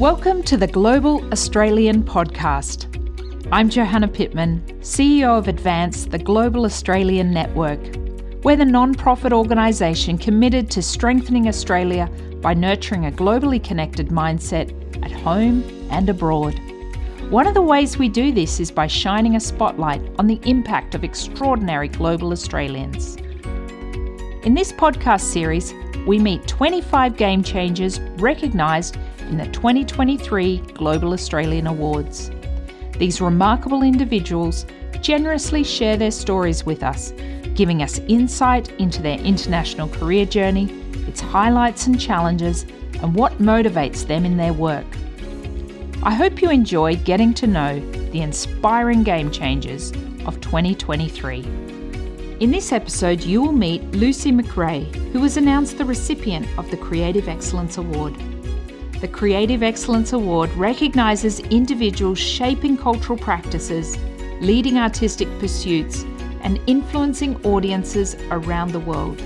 Welcome to the Global Australian Podcast. I'm Johanna Pittman, CEO of Advance, the Global Australian Network. We're the non-profit organisation committed to strengthening Australia by nurturing a globally connected mindset at home and abroad. One of the ways we do this is by shining a spotlight on the impact of extraordinary global Australians. In this podcast series, we meet 25 game changers recognised in the 2023 Global Australian Awards. These remarkable individuals generously share their stories with us, giving us insight into their international career journey, its highlights and challenges, and what motivates them in their work. I hope you enjoyed getting to know the inspiring game changers of 2023. In this episode, you will meet Lucy McRae, who was announced the recipient of the Creative Excellence Award. The Creative Excellence Award recognises individuals shaping cultural practices, leading artistic pursuits, and influencing audiences around the world.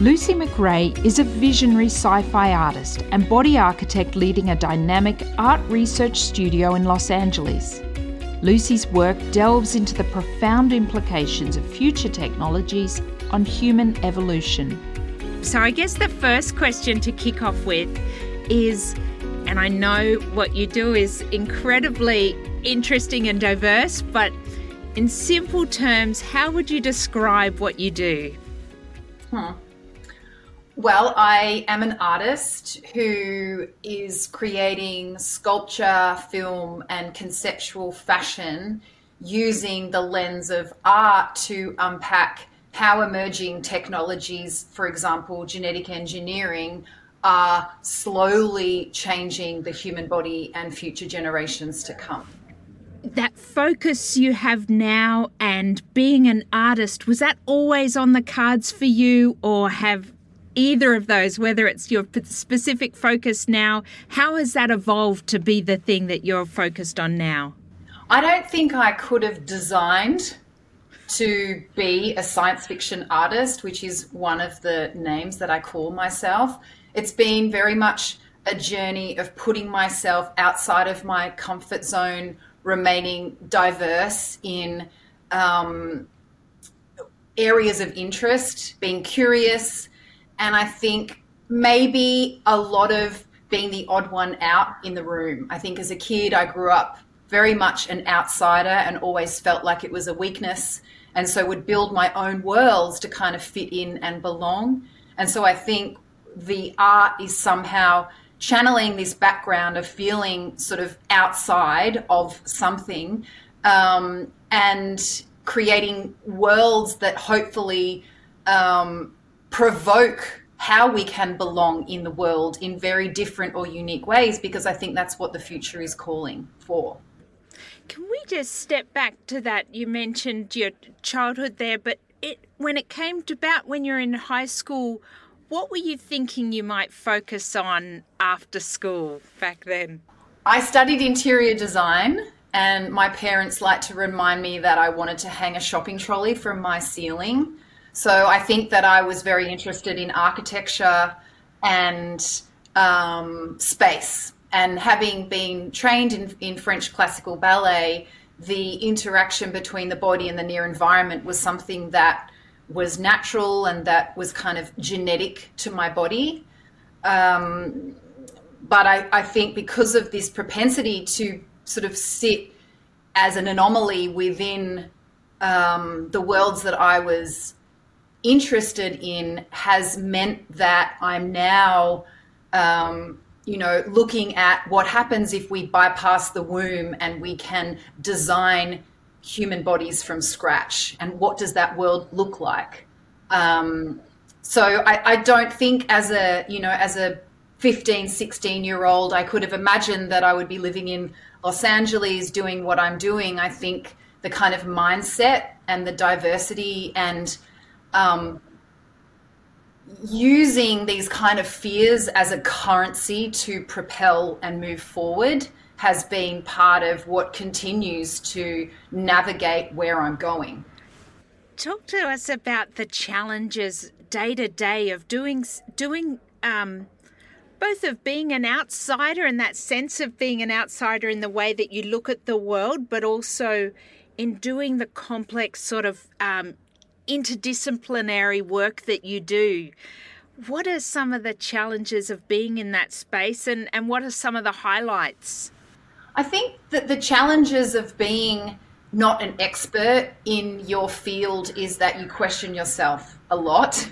Lucy McRae is a visionary sci-fi artist and body architect leading a dynamic art research studio in Los Angeles. Lucy's work delves into the profound implications of future technologies on human evolution. So I guess the first question to kick off with is, and I know what you do is incredibly interesting and diverse, but in simple terms, how would you describe what you do? Well, I am an artist who is creating sculpture, film, and conceptual fashion using the lens of art to unpack how emerging technologies, for example, genetic engineering, are slowly changing the human body and future generations to come. That focus you have now and being an artist, was that always on the cards for you, or have either of those, whether it's your specific focus now, how has that evolved to be the thing that you're focused on now? I don't think I could have designed to be a science fiction artist, which is one of the names that I call myself. It's been very much a journey of putting myself outside of my comfort zone, remaining diverse in areas of interest, being curious, and I think maybe a lot of being the odd one out in the room. I think as a kid, I grew up very much an outsider and always felt like it was a weakness, and so would build my own worlds to kind of fit in and belong. And so I think the art is somehow channeling this background of feeling sort of outside of something and creating worlds that hopefully provoke how we can belong in the world in very different or unique ways, because I think that's what the future is calling for. Can we just step back to that? You mentioned your childhood there, but when it came to about when you're in high school, what were you thinking you might focus on after school back then? I studied interior design, and my parents liked to remind me that I wanted to hang a shopping trolley from my ceiling. So I think that I was very interested in architecture and space. And having been trained in French classical ballet, the interaction between the body and the near environment was something that was natural and that was kind of genetic to my body. But I think because of this propensity to sort of sit as an anomaly within the worlds that I was interested in, has meant that I'm now, looking at what happens if we bypass the womb and we can design human bodies from scratch, and what does that world look like? So I don't think as a 15, 16 year old, I could have imagined that I would be living in Los Angeles doing what I'm doing. I think the kind of mindset and the diversity and using these kind of fears as a currency to propel and move forward has been part of what continues to navigate where I'm going. Talk to us about the challenges day to day of doing both of being an outsider and that sense of being an outsider in the way that you look at the world, but also in doing the complex sort of interdisciplinary work that you do. What are some of the challenges of being in that space, and what are some of the highlights? I think that the challenges of being not an expert in your field is that you question yourself a lot.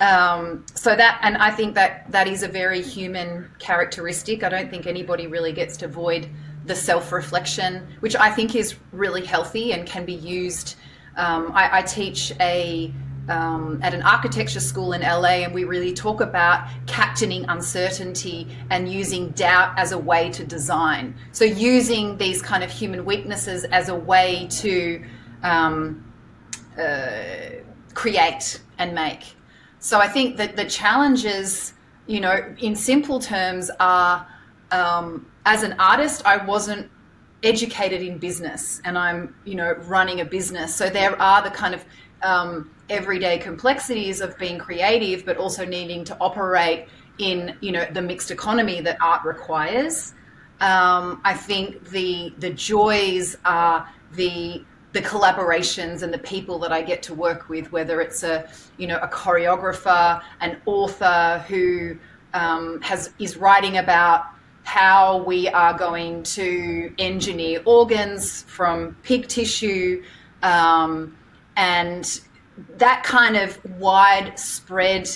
And I think that is a very human characteristic. I don't think anybody really gets to avoid the self-reflection, which I think is really healthy and can be used. I teach at an architecture school in LA, and we really talk about captaining uncertainty and using doubt as a way to design. So using these kind of human weaknesses as a way to create and make. So I think that the challenges, you know, in simple terms are, as an artist, I wasn't educated in business, and I'm, you know, running a business. So there are the kind of everyday complexities of being creative, but also needing to operate in, you know, the mixed economy that art requires. I think the joys are the collaborations and the people that I get to work with, whether it's a choreographer, an author who is writing about how we are going to engineer organs from pig tissue, and that kind of widespread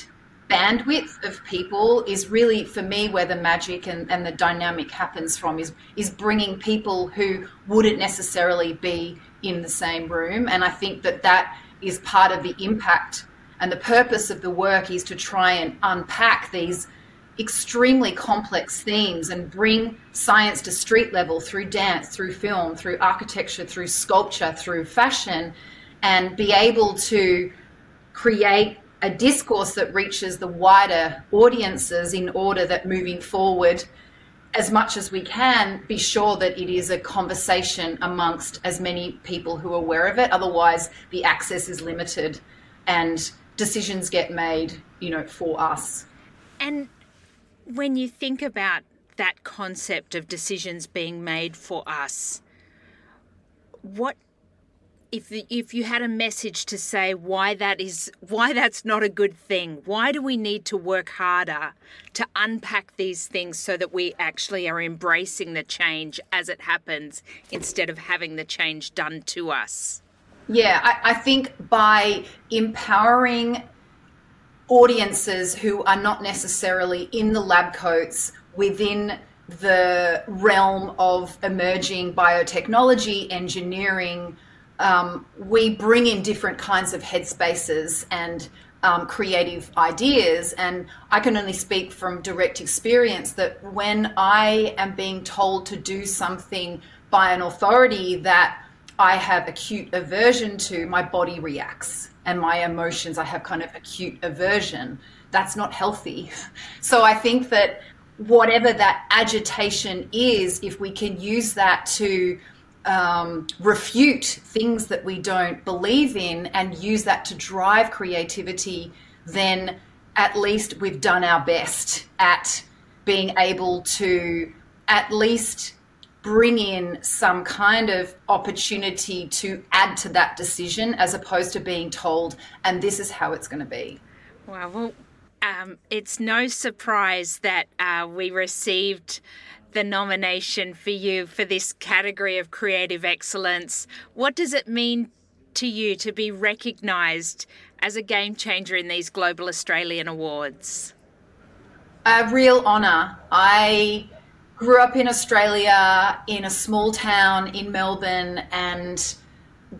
bandwidth of people is really, for me, where the magic and the dynamic happens from, is bringing people who wouldn't necessarily be in the same room. And I think that is part of the impact, and the purpose of the work is to try and unpack these extremely complex themes and bring science to street level through dance, through film, through architecture, through sculpture, through fashion, and be able to create a discourse that reaches the wider audiences in order that moving forward, as much as we can, be sure that it is a conversation amongst as many people who are aware of it. Otherwise, the access is limited and decisions get made, you know, for us. And when you think about that concept of decisions being made for us, what if you had a message to say why that's not a good thing? Why do we need to work harder to unpack these things so that we actually are embracing the change as it happens instead of having the change done to us? Yeah, I think by empowering audiences who are not necessarily in the lab coats within the realm of emerging biotechnology, engineering, we bring in different kinds of headspaces and creative ideas. And I can only speak from direct experience that when I am being told to do something by an authority that I have acute aversion to, my body reacts, and my emotions, I have kind of acute aversion. That's not healthy. So I think that whatever that agitation is, if we can use that to refute things that we don't believe in and use that to drive creativity, then at least we've done our best at being able to at least bring in some kind of opportunity to add to that decision, as opposed to being told, and this is how it's going to be. Well, it's no surprise that we received the nomination for you for this category of creative excellence. What does it mean to you to be recognised as a game changer in these Global Australian Awards? A real honour. I grew up in Australia, in a small town in Melbourne, and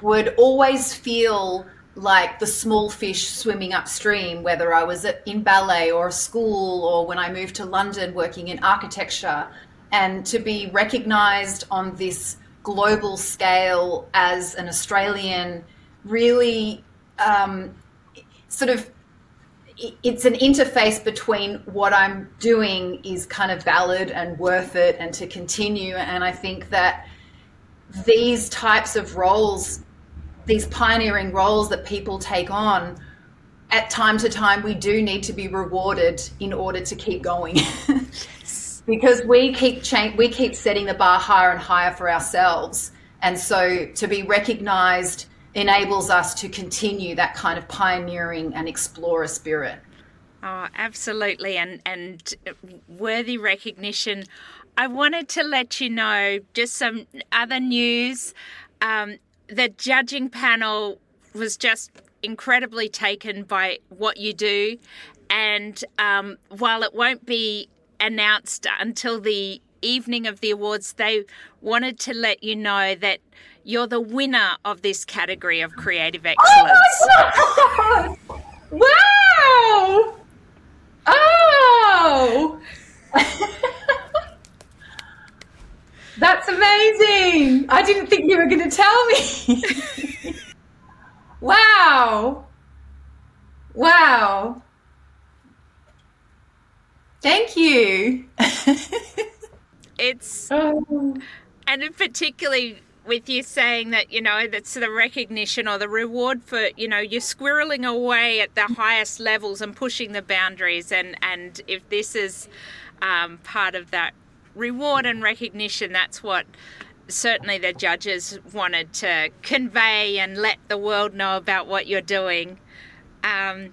would always feel like the small fish swimming upstream, whether I was in ballet or school, or when I moved to London working in architecture. And to be recognised on this global scale as an Australian, really sort of, it's an interface between what I'm doing is kind of valid and worth it and to continue. And I think that these types of roles, these pioneering roles that people take on, at time to time, we do need to be rewarded in order to keep going. Because we keep setting the bar higher and higher for ourselves. And so to be recognised enables us to continue that kind of pioneering and explorer spirit. Oh, absolutely. And worthy recognition. I wanted to let you know just some other news. The judging panel was just incredibly taken by what you do. And while it won't be announced until the evening of the awards, they wanted to let you know that you're the winner of this category of creative excellence. Oh my God! Wow! Oh! That's amazing! I didn't think you were going to tell me. Wow! Wow! Thank you. And particularly with you saying that, you know, that's the recognition or the reward for, you know, you're squirreling away at the highest levels and pushing the boundaries. And if this is part of that reward and recognition, that's what certainly the judges wanted to convey and let the world know about what you're doing. I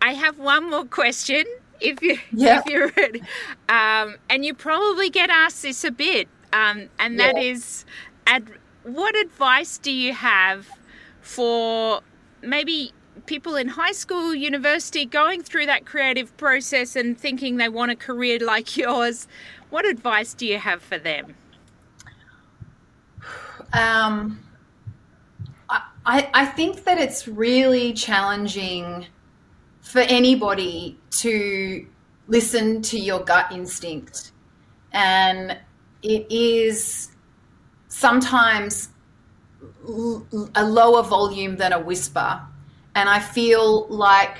have one more question. If you're ready, and you probably get asked this a bit, and that is, what advice do you have for maybe people in high school, university, going through that creative process and thinking they want a career like yours? What advice do you have for them? I think that it's really challenging for anybody to listen to your gut instinct. And it is sometimes a lower volume than a whisper. And I feel like,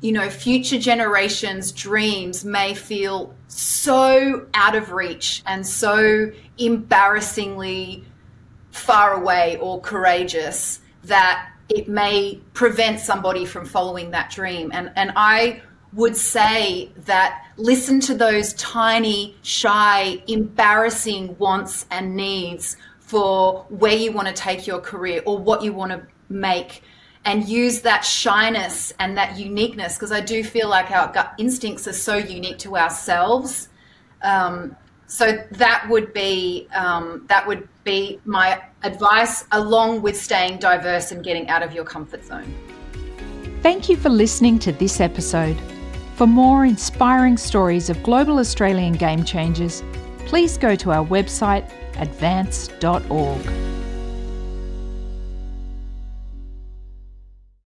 you know, future generations' dreams may feel so out of reach and so embarrassingly far away or courageous that it may prevent somebody from following that dream. And I would say that listen to those tiny, shy, embarrassing wants and needs for where you want to take your career or what you want to make, and use that shyness and that uniqueness, because I do feel like our gut instincts are so unique to ourselves. So that would be my advice, along with staying diverse and getting out of your comfort zone. Thank you for listening to this episode. For more inspiring stories of global Australian game changers, please go to our website, advance.org.